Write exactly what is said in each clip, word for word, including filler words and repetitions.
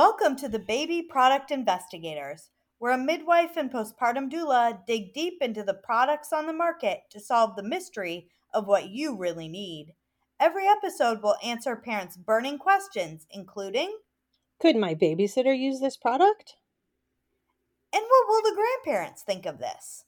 Welcome to the Baby Product Investigators, where a midwife and postpartum doula dig deep into the products on the market to solve the mystery of what you really need. Every episode will answer parents' burning questions, including, could my babysitter use this product? And what will the grandparents think of this?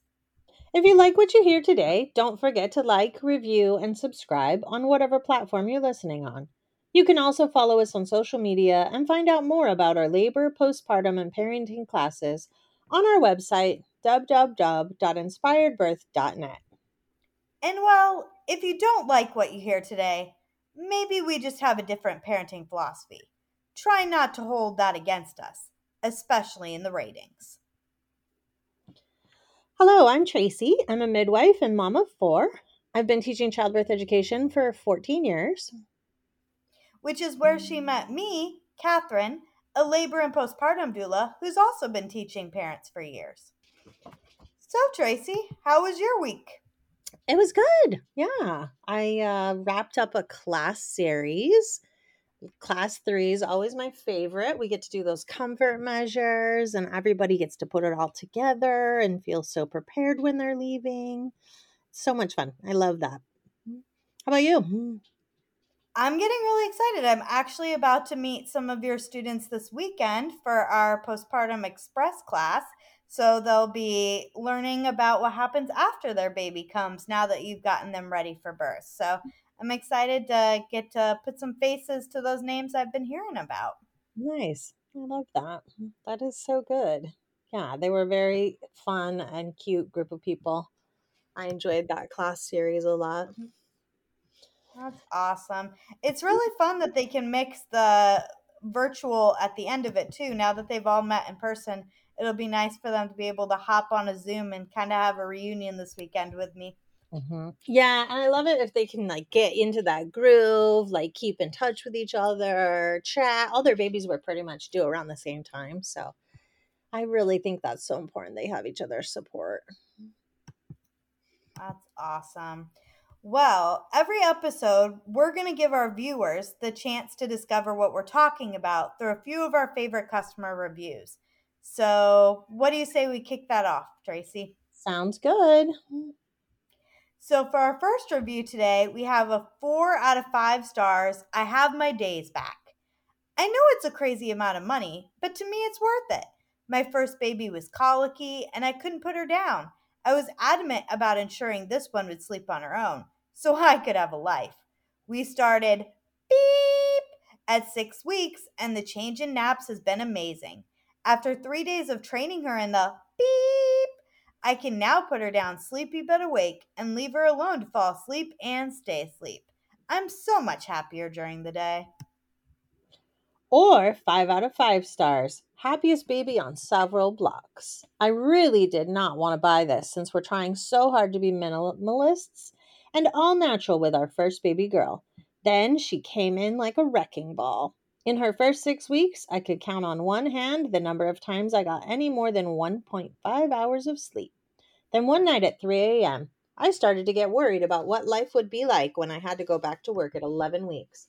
If you like what you hear today, don't forget to like, review, and subscribe on whatever platform you're listening on. You can also follow us on social media and find out more about our labor, postpartum, and parenting classes on our website, w w w dot inspired birth dot net. And well, if you don't like what you hear today, maybe we just have a different parenting philosophy. Try not to hold that against us, especially in the ratings. Hello, I'm Tracie. I'm a midwife and mom of four. I've been teaching childbirth education for fourteen years. Which is where she met me, Catherine, a labor and postpartum doula who's also been teaching parents for years. So, Tracie, how was your week? It was good. Yeah. I uh, wrapped up a class series. Class three is always my favorite. We get to do those comfort measures, and everybody gets to put it all together and feel so prepared when they're leaving. So much fun. I love that. How about you? I'm getting really excited. I'm actually about to meet some of your students this weekend for our postpartum express class. So they'll be learning about what happens after their baby comes now that you've gotten them ready for birth. So I'm excited to get to put some faces to those names I've been hearing about. Nice. I love that. That is so good. Yeah, they were a very fun and cute group of people. I enjoyed that class series a lot. That's awesome. It's really fun that they can mix the virtual at the end of it, too. Now that they've all met in person, it'll be nice for them to be able to hop on a Zoom and kind of have a reunion this weekend with me. Mm-hmm. Yeah, and I love it if they can, like, get into that groove, like, keep in touch with each other, chat. All their babies were pretty much due around the same time, so I really think that's so important. They have each other's support. That's awesome. Well, every episode, we're going to give our viewers the chance to discover what we're talking about through a few of our favorite customer reviews. So what do you say we kick that off, Tracie? Sounds good. So for our first review today, we have a four out of five stars. I have my days back. I know it's a crazy amount of money, but to me, it's worth it. My first baby was colicky and I couldn't put her down. I was adamant about ensuring this one would sleep on her own so I could have a life. We started beep at six weeks and the change in naps has been amazing. After three days of training her in the beep, I can now put her down sleepy but awake and leave her alone to fall asleep and stay asleep. I'm so much happier during the day. Or five out of five stars. Happiest baby on several blocks. I really did not want to buy this since we're trying so hard to be minimalists and all natural with our first baby girl. Then she came in like a wrecking ball. In her first six weeks, I could count on one hand the number of times I got any more than one point five hours of sleep. Then one night at three a.m., I started to get worried about what life would be like when I had to go back to work at eleven weeks.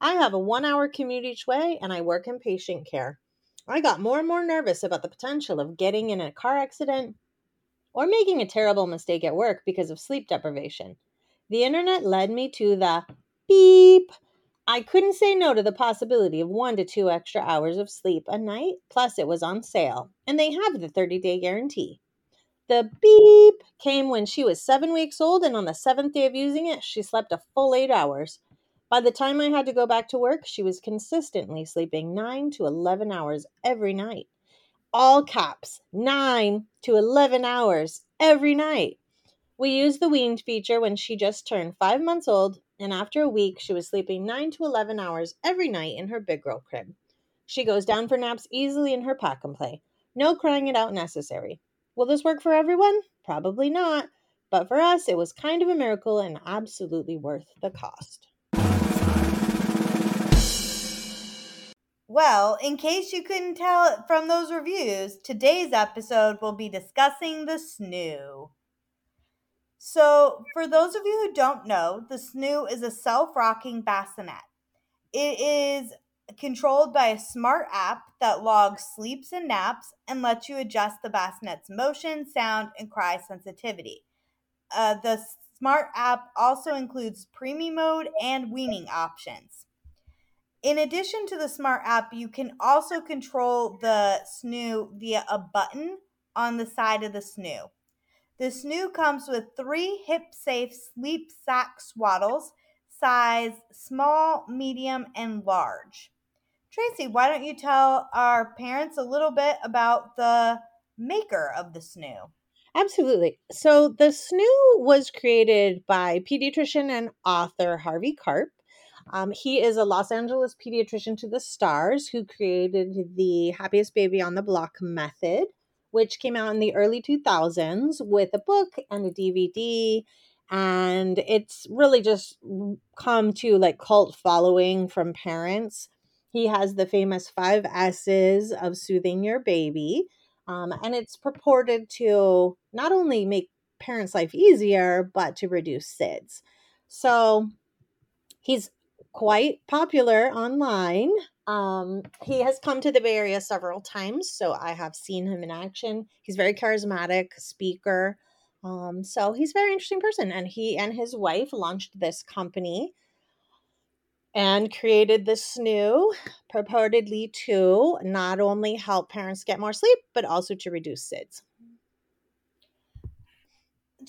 I have a one-hour commute each way, and I work in patient care. I got more and more nervous about the potential of getting in a car accident or making a terrible mistake at work because of sleep deprivation. The internet led me to the beep. I couldn't say no to the possibility of one to two extra hours of sleep a night, plus it was on sale, and they have the thirty-day guarantee. The beep came when she was seven weeks old, and on the seventh day of using it, she slept a full eight hours. By the time I had to go back to work, she was consistently sleeping nine to eleven hours every night. All caps, nine to eleven hours every night. We used the weaned feature when she just turned five months old, and after a week, she was sleeping nine to eleven hours every night in her big girl crib. She goes down for naps easily in her pack and play. No crying it out necessary. Will this work for everyone? Probably not. But for us, it was kind of a miracle and absolutely worth the cost. Well, in case you couldn't tell it from those reviews, today's episode will be discussing the SNOO. So, for those of you who don't know, the SNOO is a self-rocking bassinet. It is controlled by a smart app that logs sleeps and naps and lets you adjust the bassinet's motion, sound, and cry sensitivity. Uh, the smart app also includes preemie mode and weaning options. In addition to the smart app, you can also control the SNOO via a button on the side of the SNOO. The SNOO comes with three hip-safe sleep sack swaddles, size small, medium, and large. Tracie, why don't you tell our parents a little bit about the maker of the SNOO? Absolutely. So the SNOO was created by pediatrician and author Harvey Karp. Um, he is a Los Angeles pediatrician to the stars who created the Happiest Baby on the Block method, which came out in the early two thousands with a book and a D V D. And it's really just come to like cult following from parents. He has the famous five S's of soothing your baby. Um, and it's purported to not only make parents' life easier, but to reduce S I D S. So he's quite popular online. Um, he has come to the Bay Area several times, so I have seen him in action. He's very charismatic speaker. Um, so he's a very interesting person. And he and his wife launched this company and created the SNOO purportedly to not only help parents get more sleep, but also to reduce S I D S.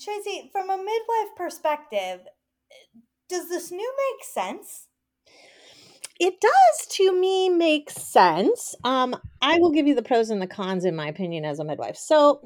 Tracie, from a midwife perspective, does the SNOO make sense? It does, to me, make sense. Um, I will give you the pros and the cons, in my opinion, as a midwife. So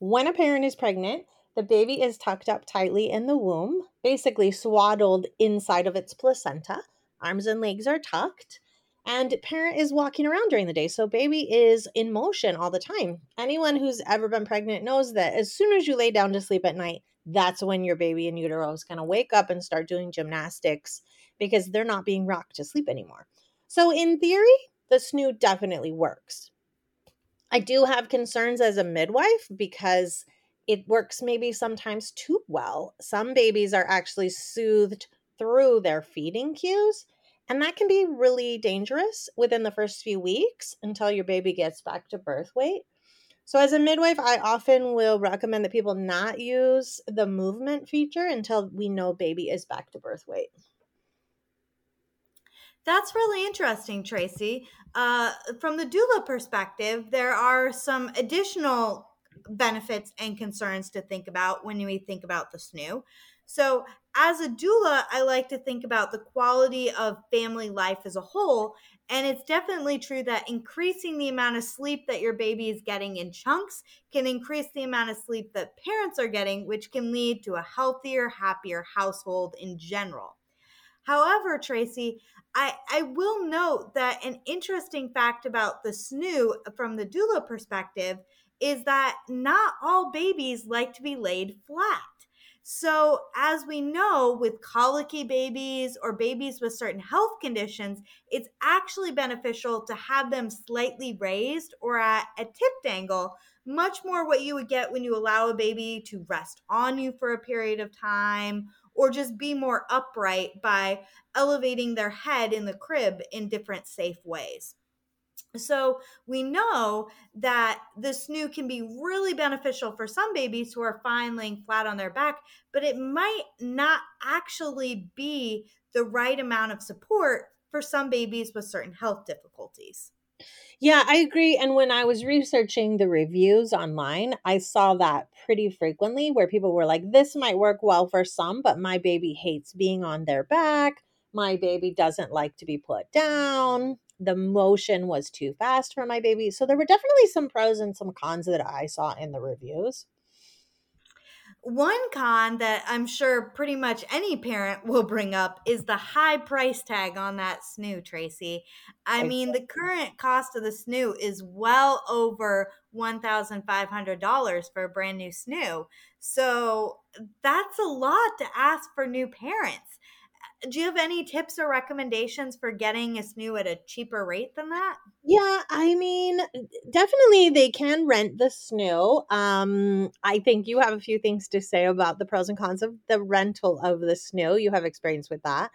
when a parent is pregnant, the baby is tucked up tightly in the womb, basically swaddled inside of its placenta. Arms and legs are tucked, and parent is walking around during the day. So baby is in motion all the time. Anyone who's ever been pregnant knows that as soon as you lay down to sleep at night, that's when your baby in utero is going to wake up and start doing gymnastics because they're not being rocked to sleep anymore. So in theory, the SNOO definitely works. I do have concerns as a midwife because it works maybe sometimes too well. Some babies are actually soothed through their feeding cues, and that can be really dangerous within the first few weeks until your baby gets back to birth weight. So as a midwife, I often will recommend that people not use the movement feature until we know baby is back to birth weight. That's really interesting, Tracie. Uh, from the doula perspective, there are some additional benefits and concerns to think about when we think about the SNOO. So as a doula, I like to think about the quality of family life as a whole. And it's definitely true that increasing the amount of sleep that your baby is getting in chunks can increase the amount of sleep that parents are getting, which can lead to a healthier, happier household in general. However, Tracie, I, I will note that an interesting fact about the SNOO from the doula perspective is that not all babies like to be laid flat. So as we know, with colicky babies or babies with certain health conditions, it's actually beneficial to have them slightly raised or at a tipped angle, much more what you would get when you allow a baby to rest on you for a period of time or just be more upright by elevating their head in the crib in different safe ways. So we know that the SNOO can be really beneficial for some babies who are fine laying flat on their back, but it might not actually be the right amount of support for some babies with certain health difficulties. Yeah, I agree. And when I was researching the reviews online, I saw that pretty frequently where people were like, this might work well for some, but my baby hates being on their back. My baby doesn't like to be put down. The motion was too fast for my baby. So there were definitely some pros and some cons that I saw in the reviews. One con that I'm sure pretty much any parent will bring up is the high price tag on that SNOO, Tracie. I exactly. mean, the current cost of the SNOO is well over fifteen hundred dollars for a brand new SNOO. So that's a lot to ask for new parents. Do you have any tips or recommendations for getting a SNOO at a cheaper rate than that? Yeah, I mean, definitely they can rent the SNOO. Um, I think you have a few things to say about the pros and cons of the rental of the SNOO. You have experience with that.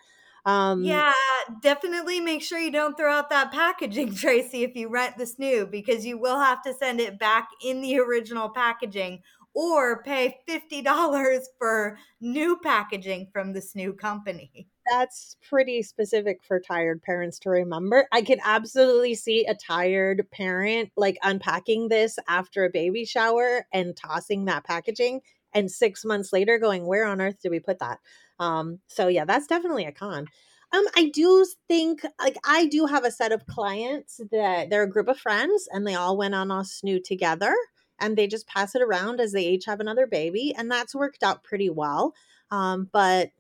Um, yeah, definitely make sure you don't throw out that packaging, Tracie, if you rent the SNOO, because you will have to send it back in the original packaging or pay fifty dollars for new packaging from the SNOO company. That's pretty specific for tired parents to remember. I can absolutely see a tired parent like unpacking this after a baby shower and tossing that packaging, and six months later going, where on earth did we put that? Um, so yeah, that's definitely a con. Um, I do think, like, I do have a set of clients that they're a group of friends and they all went on a SNOO together and they just pass it around as they each have another baby. And that's worked out pretty well. Um, but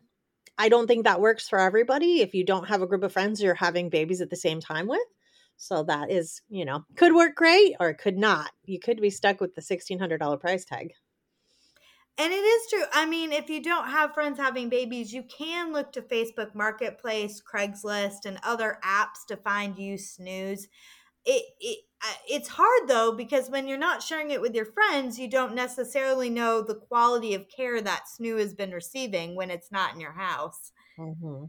I don't think that works for everybody. If you don't have a group of friends you're having babies at the same time with. So that is, you know, could work great or could not. You could be stuck with the sixteen hundred dollars price tag. And it is true. I mean, if you don't have friends having babies, you can look to Facebook Marketplace, Craigslist, and other apps to find you SNOOs. It, it it's hard, though, because when you're not sharing it with your friends, you don't necessarily know the quality of care that SNOO has been receiving when it's not in your house. Mm-hmm.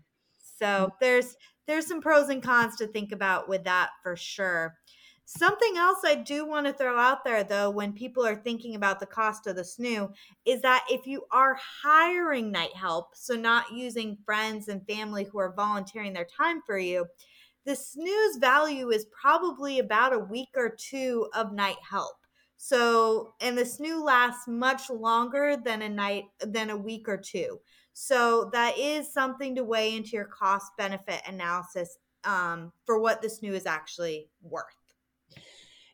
So there's there's some pros and cons to think about with that for sure. Something else I do want to throw out there, though, when people are thinking about the cost of the SNOO is that if you are hiring night help, so not using friends and family who are volunteering their time for you, the SNOO's value is probably about a week or two of night help. So, and the SNOO lasts much longer than a night, than a week or two. So that is something to weigh into your cost benefit analysis um, for what the SNOO is actually worth.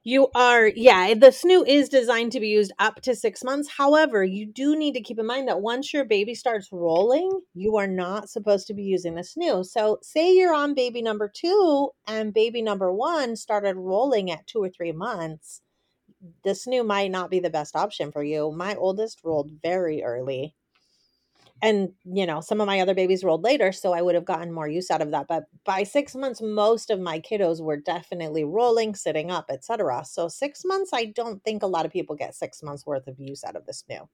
You are, yeah, the SNOO is designed to be used up to six months. However, you do need to keep in mind that once your baby starts rolling, you are not supposed to be using the SNOO. So say you're on baby number two and baby number one started rolling at two or three months, the SNOO might not be the best option for you. My oldest rolled very early. And, you know, some of my other babies rolled later, so I would have gotten more use out of that. But by six months, most of my kiddos were definitely rolling, sitting up, et cetera. So six months, I don't think a lot of people get six months worth of use out of the SNOO.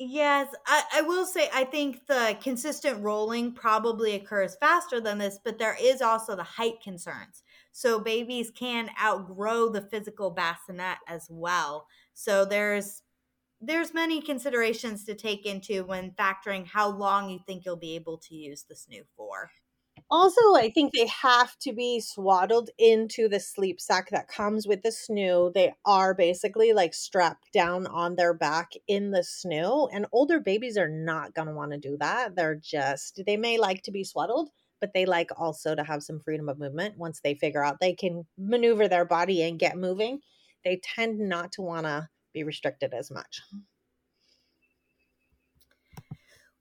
Yes, I, I will say I think the consistent rolling probably occurs faster than this, but there is also the height concerns. So babies can outgrow the physical bassinet as well. So there's There's many considerations to take into when factoring how long you think you'll be able to use the SNOO for. Also, I think they have to be swaddled into the sleep sack that comes with the SNOO. They are basically like strapped down on their back in the SNOO, and older babies are not going to want to do that. They're just, they may like to be swaddled, but they like also to have some freedom of movement. Once they figure out they can maneuver their body and get moving, they tend not to want to be restricted as much.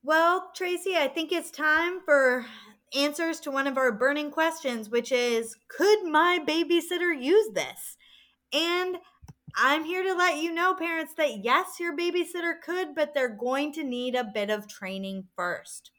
Well, Tracie, I think it's time for answers to one of our burning questions, which is, could my babysitter use this? And I'm here to let you know, parents, that yes, your babysitter could, but they're going to need a bit of training first.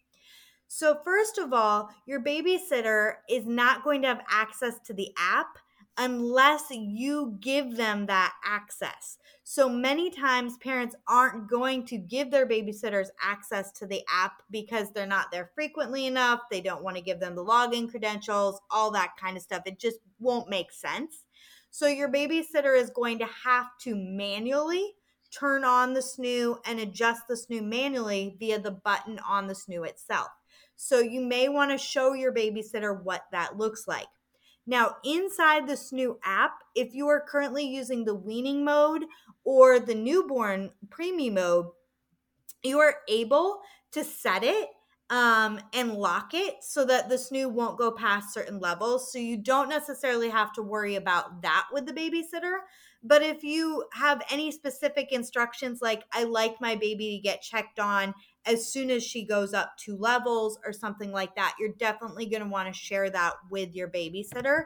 So first of all, your babysitter is not going to have access to the app unless you give them that access. So many times parents aren't going to give their babysitters access to the app because they're not there frequently enough. They don't want to give them the login credentials, all that kind of stuff. It just won't make sense. So your babysitter is going to have to manually turn on the SNOO and adjust the SNOO manually via the button on the SNOO itself. So you may want to show your babysitter what that looks like. Now, inside the SNOO app, if you are currently using the weaning mode or the newborn preemie mode, you are able to set it um, and lock it so that the SNOO won't go past certain levels. So you don't necessarily have to worry about that with the babysitter. But if you have any specific instructions, like I like my baby to get checked on as soon as she goes up two levels or something like that, you're definitely going to want to share that with your babysitter.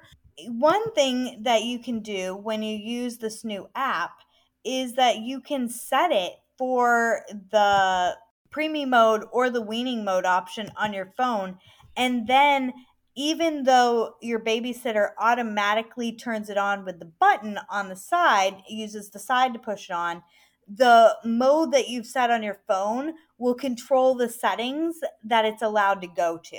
One thing that you can do when you use the SNOO app is that you can set it for the preemie mode or the weaning mode option on your phone. And then even though your babysitter automatically turns it on with the button on the side, uses the side to push it on, the mode that you've set on your phone will control the settings that it's allowed to go to.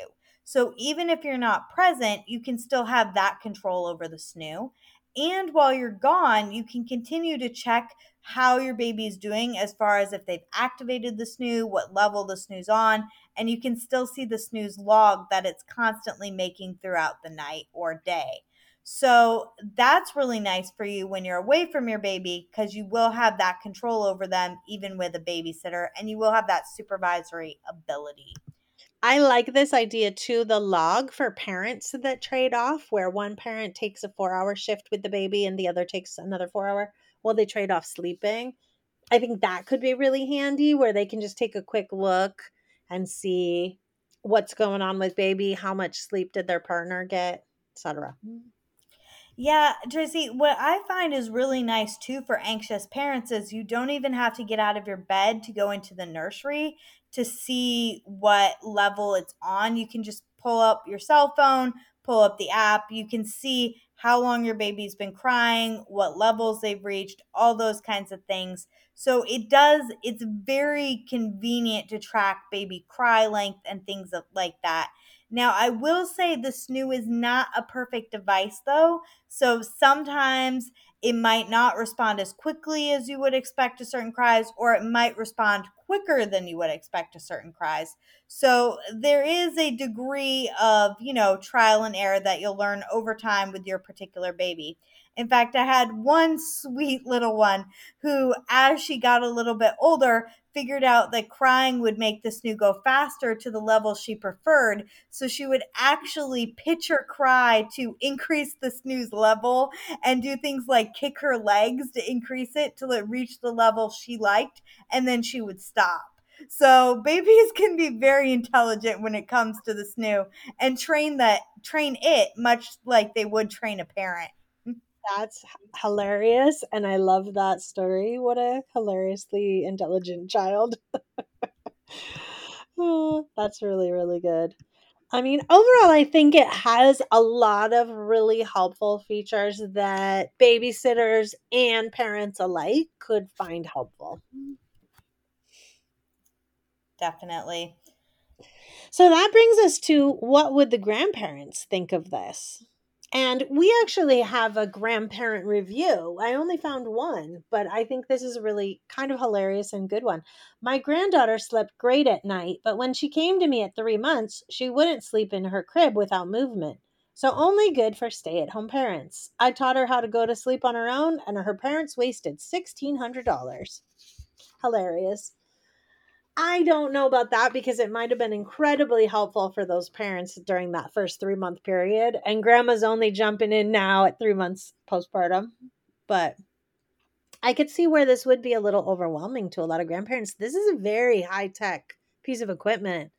So even if you're not present, you can still have that control over the snoo. And while you're gone, you can continue to check how your baby's doing as far as if they've activated the snoo, what level the snoo's on, and you can still see the snoo's log that it's constantly making throughout the night or day. So that's really nice for you when you're away from your baby, because you will have that control over them even with a babysitter, and you will have that supervisory ability. I like this idea too, the log for parents that trade off, where one parent takes a four hour shift with the baby and the other takes another four hour while they trade off sleeping. I think that could be really handy, where they can just take a quick look and see what's going on with baby, how much sleep did their partner get, et cetera. Yeah, Tracie, what I find is really nice too for anxious parents is you don't even have to get out of your bed to go into the nursery to see what level it's on. You can just pull up your cell phone, pull up the app. You can see how long your baby's been crying, what levels they've reached, all those kinds of things. So it does, it's very convenient to track baby cry length and things like that. Now, I will say the snoo is not a perfect device, though. So sometimes it might not respond as quickly as you would expect to certain cries, or it might respond quicker than you would expect to certain cries. So there is a degree of, you know, trial and error that you'll learn over time with your particular baby. In fact, I had one sweet little one who, as she got a little bit older, figured out that crying would make the snoo go faster to the level she preferred. So she would actually pitch her cry to increase the snoo's level and do things like kick her legs to increase it till it reached the level she liked, and then she would stop. So babies can be very intelligent when it comes to the snoo, and train that train it much like they would train a parent. That's hilarious. And I love that story. What a hilariously intelligent child. Oh, that's really, really good. I mean, overall, I think it has a lot of really helpful features that babysitters and parents alike could find helpful. Definitely. So that brings us to, what would the grandparents think of this? And we actually have a grandparent review. I only found one, but I think this is really kind of hilarious and good one. My granddaughter slept great at night, but when she came to me at three months, she wouldn't sleep in her crib without movement. So only good for stay-at-home parents. I taught her how to go to sleep on her own, and her parents wasted sixteen hundred dollars. Hilarious. I don't know about that, because it might have been incredibly helpful for those parents during that first three month period. And grandma's only jumping in now at three months postpartum. But I could see where this would be a little overwhelming to a lot of grandparents. This is a very high tech piece of equipment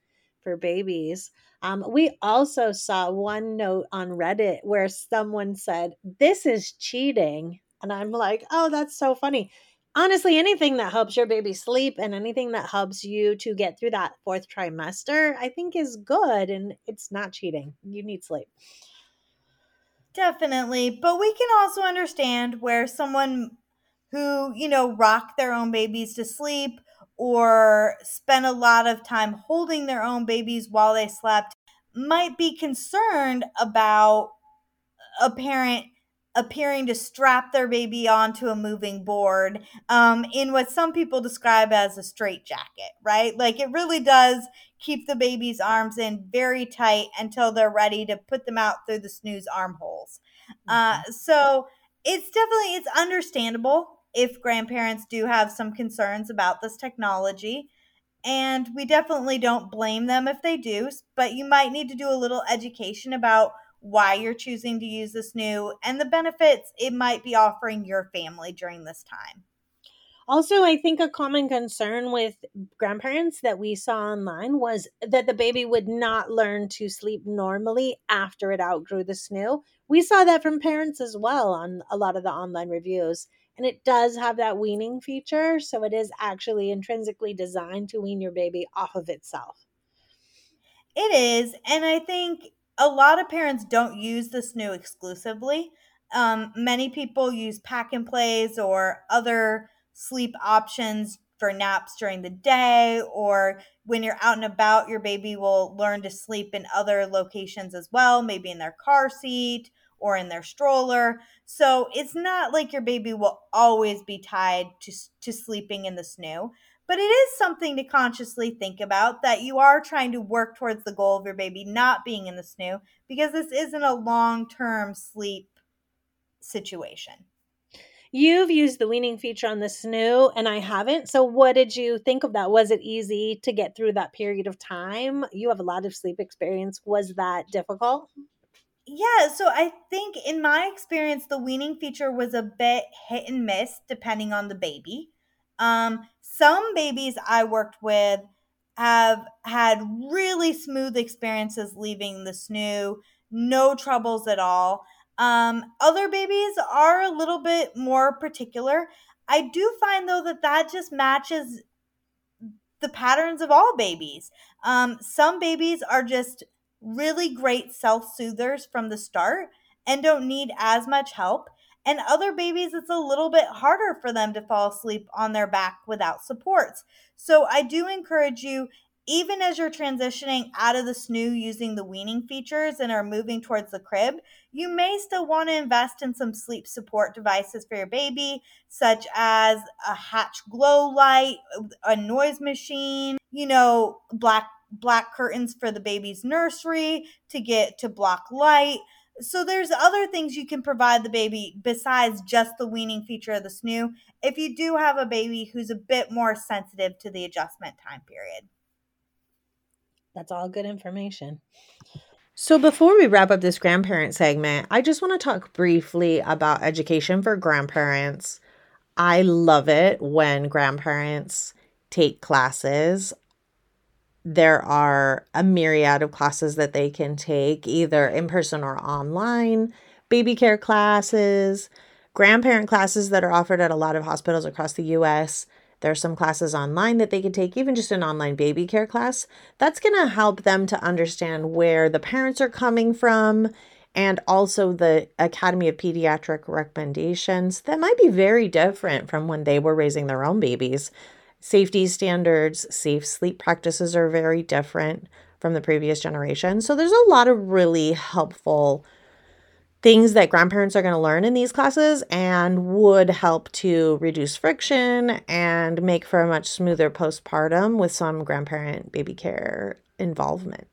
for babies. Um, we also saw one note on Reddit where someone said, "This is cheating." And I'm like, oh, that's so funny. Honestly, anything that helps your baby sleep and anything that helps you to get through that fourth trimester, I think is good, and it's not cheating. You need sleep. Definitely. But we can also understand where someone who, you know, rocked their own babies to sleep or spent a lot of time holding their own babies while they slept might be concerned about a parent appearing to strap their baby onto a moving board um, in what some people describe as a straitjacket, right? Like, it really does keep the baby's arms in very tight until they're ready to put them out through the snoo's armholes. Uh, so it's definitely, it's understandable if grandparents do have some concerns about this technology. And we definitely don't blame them if they do, but you might need to do a little education about why you're choosing to use the snoo and the benefits it might be offering your family during this time. Also, I think a common concern with grandparents that we saw online was that the baby would not learn to sleep normally after it outgrew the snoo. We saw that from parents as well on a lot of the online reviews. And it does have that weaning feature, so it is actually intrinsically designed to wean your baby off of itself. It is, and I think a lot of parents don't use the snoo exclusively. Um, many people use pack and plays or other sleep options for naps during the day, or when you're out and about, your baby will learn to sleep in other locations as well, maybe in their car seat or in their stroller. So it's not like your baby will always be tied to, to sleeping in the snoo, but it is something to consciously think about, that you are trying to work towards the goal of your baby not being in the snoo, because this isn't a long-term sleep situation. You've used the weaning feature on the snoo, and I haven't. So what did you think of that? Was it easy to get through that period of time? You have a lot of sleep experience. Was that difficult? Yeah, so I think in my experience, the weaning feature was a bit hit and miss depending on the baby. Um, some babies I worked with have had really smooth experiences leaving the snoo, no troubles at all. Um, other babies are a little bit more particular. I do find, though, that that just matches the patterns of all babies. Um, some babies are just really great self-soothers from the start and don't need as much help. And other babies, it's a little bit harder for them to fall asleep on their back without supports. So I do encourage you, even as you're transitioning out of the snoo using the weaning features and are moving towards the crib, you may still want to invest in some sleep support devices for your baby, such as a Hatch glow light, a noise machine, you know, black black curtains for the baby's nursery to get to block light. So there's other things you can provide the baby besides just the weaning feature of the snoo, if you do have a baby who's a bit more sensitive to the adjustment time period. That's all good information. So before we wrap up this grandparent segment, I just want to talk briefly about education for grandparents. I love it when grandparents take classes. There are a myriad of classes that they can take, either in person or online, baby care classes, grandparent classes that are offered at a lot of hospitals across the U S There are some classes online that they can take, even just an online baby care class. That's going to help them to understand where the parents are coming from, and also the Academy of Pediatric recommendations that might be very different from when they were raising their own babies. Safety standards, safe sleep practices are very different from the previous generation. So there's a lot of really helpful things that grandparents are going to learn in these classes, and would help to reduce friction and make for a much smoother postpartum with some grandparent baby care involvement.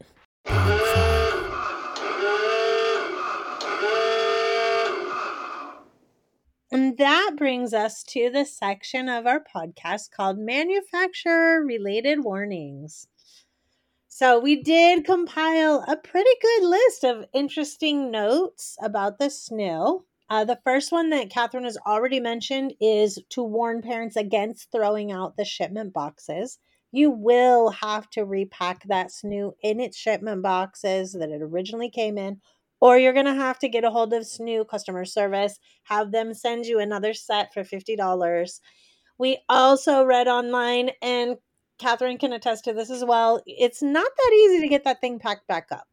And that brings us to the section of our podcast called Manufacturer-Related Warnings. So we did compile a pretty good list of interesting notes about the snoo. Uh, the first one that Catherine has already mentioned is to warn parents against throwing out the shipment boxes. You will have to repack that snoo in its shipment boxes that it originally came in, or you're going to have to get a hold of snoo customer service, have them send you another set for fifty dollars. We also read online, and Catherine can attest to this as well, it's not that easy to get that thing packed back up.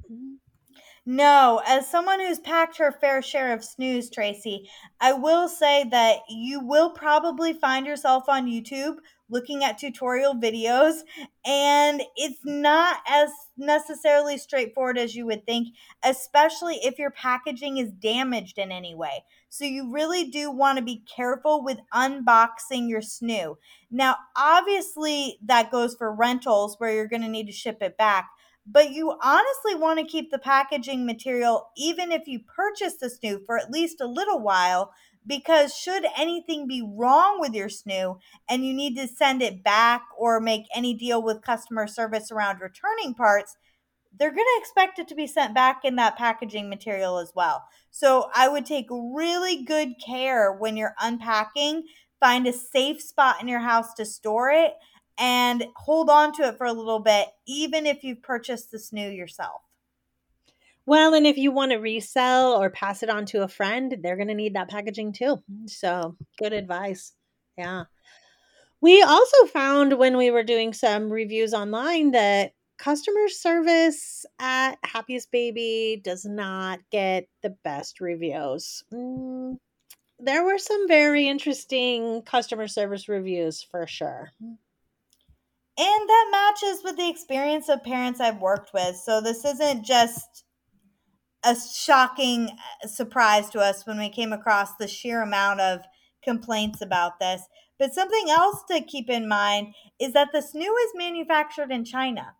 No, as someone who's packed her fair share of snoos, Tracie, I will say that you will probably find yourself on YouTube looking at tutorial videos, and it's not as necessarily straightforward as you would think, especially if your packaging is damaged in any way. So you really do want to be careful with unboxing your snoo. Now, obviously, that goes for rentals where you're going to need to ship it back. But you honestly want to keep the packaging material, even if you purchase the snoo, for at least a little while, because should anything be wrong with your snoo and you need to send it back or make any deal with customer service around returning parts, they're going to expect it to be sent back in that packaging material as well. So I would take really good care when you're unpacking. Find a safe spot in your house to store it, and hold on to it for a little bit, even if you've purchased the snoo yourself. Well, and if you want to resell or pass it on to a friend, they're going to need that packaging too. So good advice. Yeah. We also found when we were doing some reviews online that customer service at Happiest Baby does not get the best reviews. Mm, there were some very interesting customer service reviews for sure. And that matches with the experience of parents I've worked with. So this isn't just a shocking surprise to us when we came across the sheer amount of complaints about this. But something else to keep in mind is that the SNOO is manufactured in China.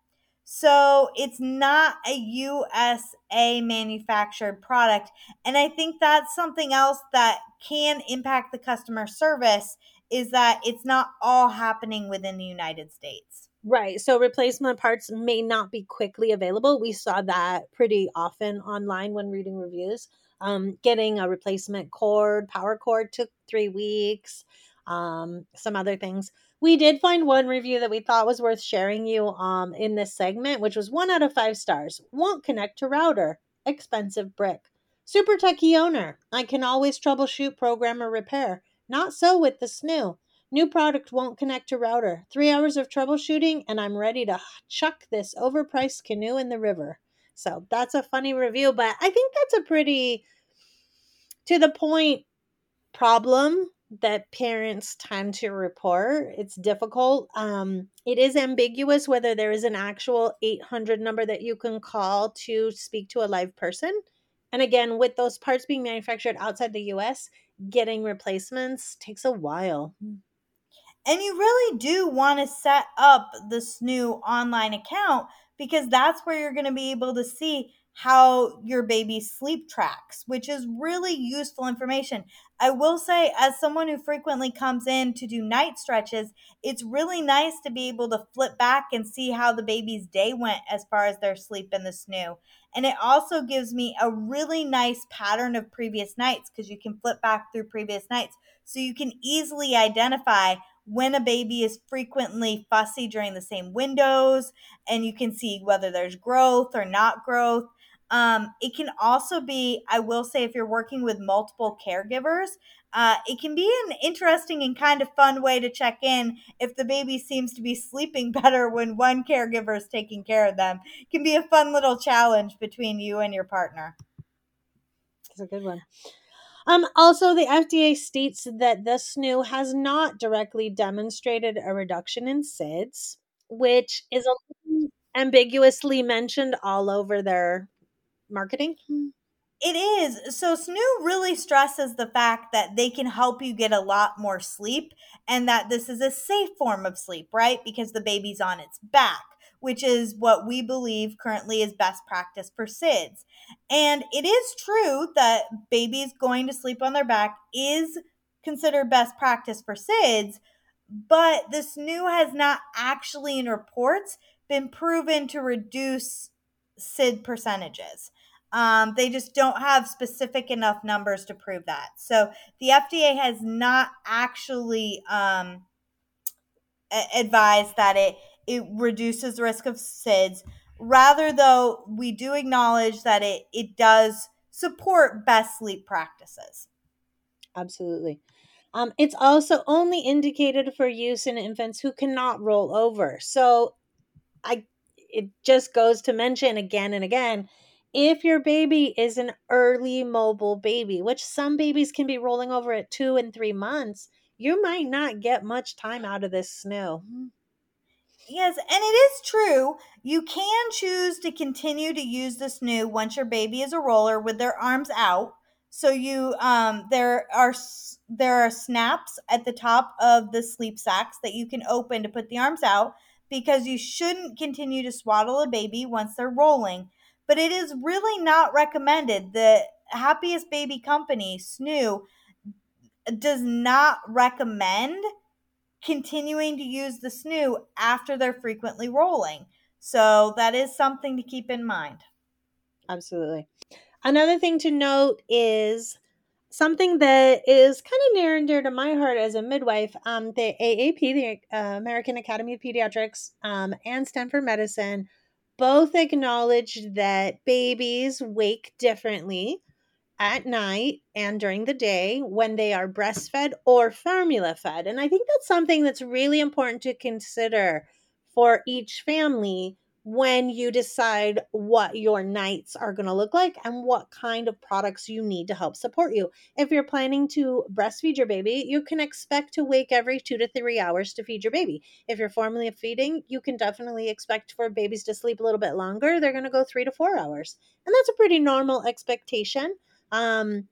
So it's not a U S A manufactured product. And I think that's something else that can impact the customer service, is that it's not all happening within the United States. Right. So replacement parts may not be quickly available. We saw that pretty often online when reading reviews. Um, getting a replacement cord, power cord, took three weeks. Um, some other things. We did find one review that we thought was worth sharing you um, in this segment, which was one out of five stars. Won't connect to router. Expensive brick. Super techie owner. I can always troubleshoot, program, or repair. Not so with the SNOO. New product won't connect to router. Three hours of troubleshooting and I'm ready to chuck this overpriced canoe in the river. So that's a funny review, but I think that's a pretty to the point problem that parents tend to report. It's difficult. Um, it is ambiguous whether there is an actual eight hundred number that you can call to speak to a live person. And again, with those parts being manufactured outside the U S, getting replacements takes a while. And you really do want to set up the SNOO online account, because that's where you're going to be able to see how your baby's sleep tracks, which is really useful information. I will say, as someone who frequently comes in to do night stretches, it's really nice to be able to flip back and see how the baby's day went as far as their sleep in the SNOO. And it also gives me a really nice pattern of previous nights, because you can flip back through previous nights. So you can easily identify when a baby is frequently fussy during the same windows, and you can see whether there's growth or not growth. Um, it can also be, I will say, if you're working with multiple caregivers, uh, it can be an interesting and kind of fun way to check in if the baby seems to be sleeping better when one caregiver is taking care of them. It can be a fun little challenge between you and your partner. That's a good one. Um, also, the F D A states that the SNOO has not directly demonstrated a reduction in SIDS, which is ambiguously mentioned all over their marketing? It is. So SNOO really stresses the fact that they can help you get a lot more sleep, and that this is a safe form of sleep, right? Because the baby's on its back, which is what we believe currently is best practice for SIDS. And it is true that babies going to sleep on their back is considered best practice for SIDS, but the SNOO has not actually in reports been proven to reduce SID percentages. Um, they just don't have specific enough numbers to prove that. So the F D A has not actually um, a- advised that it, it reduces the risk of SIDS. Rather, though, we do acknowledge that it, it does support best sleep practices. Absolutely. Um, it's also only indicated for use in infants who cannot roll over. So I It just goes to mention again and again, if your baby is an early mobile baby, which some babies can be rolling over at two and three months, you might not get much time out of this SNOO. Yes, and it is true. You can choose to continue to use the SNOO once your baby is a roller with their arms out. So you, um, there are there are snaps at the top of the sleep sacks that you can open to put the arms out, because you shouldn't continue to swaddle a baby once they're rolling. But it is really not recommended. The Happiest Baby company, SNOO, does not recommend continuing to use the SNOO after they're frequently rolling. So that is something to keep in mind. Absolutely. Another thing to note is something that is kind of near and dear to my heart as a midwife. Um, the A A P, the uh, American Academy of Pediatrics, um, and Stanford Medicine both acknowledge that babies wake differently at night and during the day when they are breastfed or formula fed. And I think that's something that's really important to consider for each family when you decide what your nights are going to look like and what kind of products you need to help support you. If you're planning to breastfeed your baby, you can expect to wake every two to three hours to feed your baby. If you're formula feeding, you can definitely expect for babies to sleep a little bit longer. They're going to go three to four hours. And that's a pretty normal expectation. Um,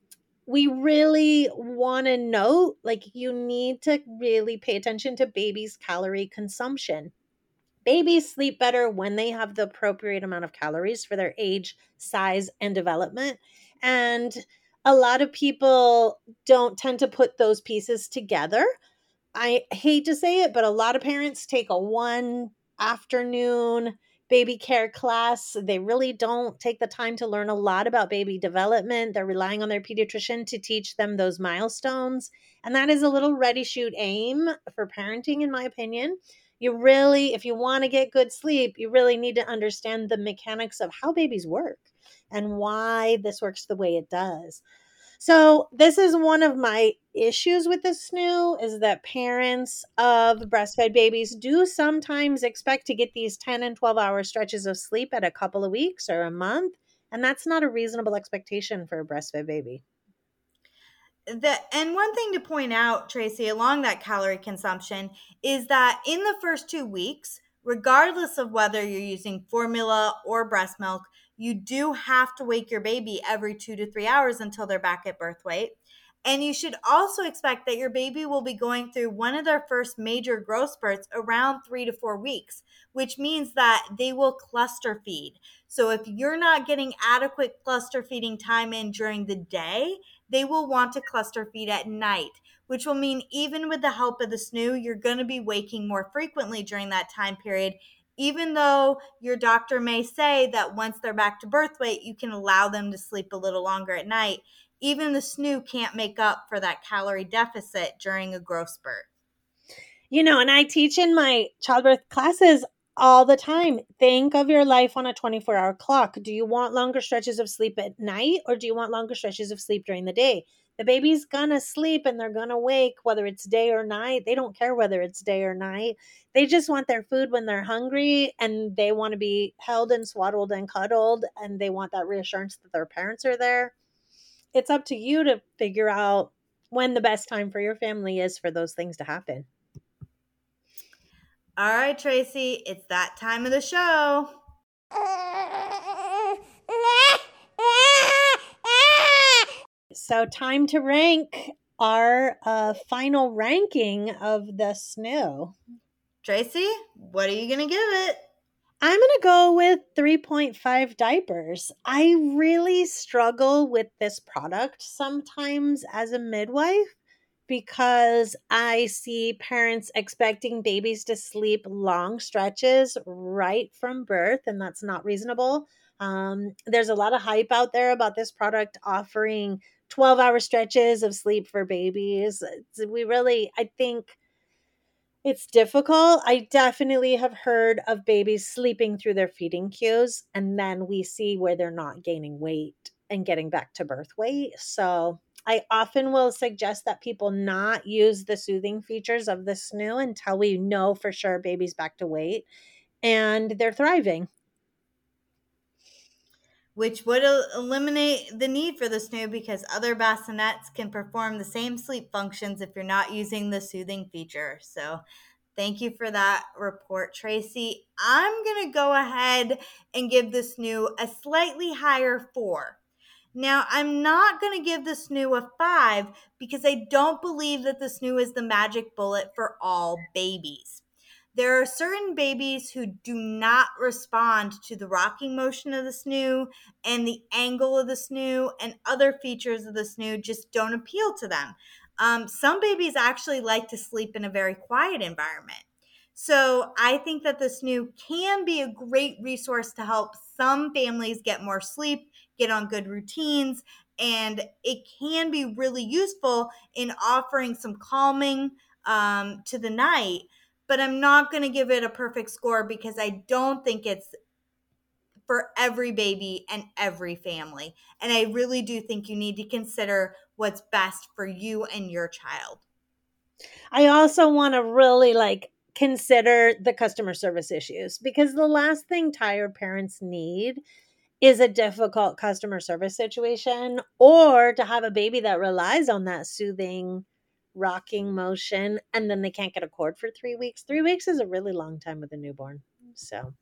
we really want to note, like, you need to really pay attention to babies' calorie consumption. Babies sleep better when they have the appropriate amount of calories for their age, size, and development. And a lot of people don't tend to put those pieces together. I hate to say it, but a lot of parents take a one afternoon baby care class. They really don't take the time to learn a lot about baby development. They're relying on their pediatrician to teach them those milestones. And that is a little ready, shoot, aim for parenting, in my opinion. You really, if you want to get good sleep, you really need to understand the mechanics of how babies work and why this works the way it does. So this is one of my issues with the snoo, is that parents of breastfed babies do sometimes expect to get these ten and twelve hour stretches of sleep at a couple of weeks or a month. And that's not a reasonable expectation for a breastfed baby. The, and one thing to point out, Tracie, along that calorie consumption is that in the first two weeks, regardless of whether you're using formula or breast milk, you do have to wake your baby every two to three hours until they're back at birth weight. And you should also expect that your baby will be going through one of their first major growth spurts around three to four weeks, which means that they will cluster feed. So if you're not getting adequate cluster feeding time in during the day, they will want to cluster feed at night, which will mean even with the help of the snoo, you're going to be waking more frequently during that time period, even though your doctor may say that once they're back to birth weight, you can allow them to sleep a little longer at night. Even the snoo can't make up for that calorie deficit during a growth spurt. You know, and I teach in my childbirth classes all the time. Think of your life on a twenty-four hour clock. Do you want longer stretches of sleep at night, or do you want longer stretches of sleep during the day? The baby's going to sleep and they're going to wake whether it's day or night. They don't care whether it's day or night. They just want their food when they're hungry, and they want to be held and swaddled and cuddled, and they want that reassurance that their parents are there. It's up to you to figure out when the best time for your family is for those things to happen. All right, Tracie, it's that time of the show. So time to rank our uh, final ranking of the snoo. Tracie, what are you going to give it? I'm going to go with three point five diapers. I really struggle with this product sometimes as a midwife, because I see parents expecting babies to sleep long stretches right from birth, and that's not reasonable. Um, there's a lot of hype out there about this product offering twelve hour stretches of sleep for babies. We really, I think it's difficult. I definitely have heard of babies sleeping through their feeding cues, and then we see where they're not gaining weight and getting back to birth weight. So I often will suggest that people not use the soothing features of the snoo until we know for sure baby's back to weight and they're thriving. Which would el- eliminate the need for the snoo, because other bassinets can perform the same sleep functions if you're not using the soothing feature. So thank you for that report, Tracie. I'm going to go ahead and give the snoo a slightly higher four. Now, I'm not going to give the snoo a five because I don't believe that the snoo is the magic bullet for all babies. There are certain babies who do not respond to the rocking motion of the snoo, and the angle of the snoo and other features of the snoo just don't appeal to them. Um, some babies actually like to sleep in a very quiet environment. So I think that the snoo can be a great resource to help some families get more sleep, get on good routines, and it can be really useful in offering some calming um, to the night. But I'm not going to give it a perfect score because I don't think it's for every baby and every family. And I really do think you need to consider what's best for you and your child. I also want to really like consider the customer service issues, because the last thing tired parents need is a difficult customer service situation, or to have a baby that relies on that soothing, rocking motion, and then they can't get a cord for three weeks. Three weeks is a really long time with a newborn. So.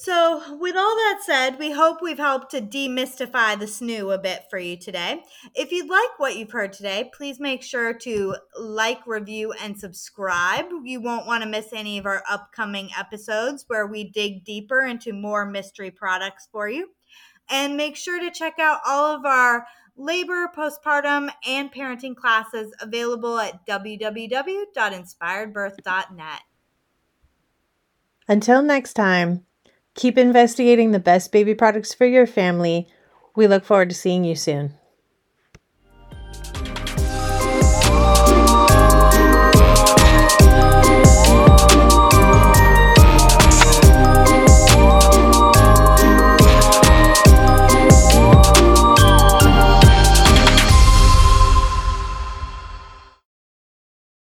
So with all that said, we hope we've helped to demystify the snoo a bit for you today. If you like what you've heard today, please make sure to like, review, and subscribe. You won't want to miss any of our upcoming episodes where we dig deeper into more mystery products for you. And make sure to check out all of our labor, postpartum, and parenting classes available at w w w dot inspired birth dot net. Until next time, keep investigating the best baby products for your family. We look forward to seeing you soon.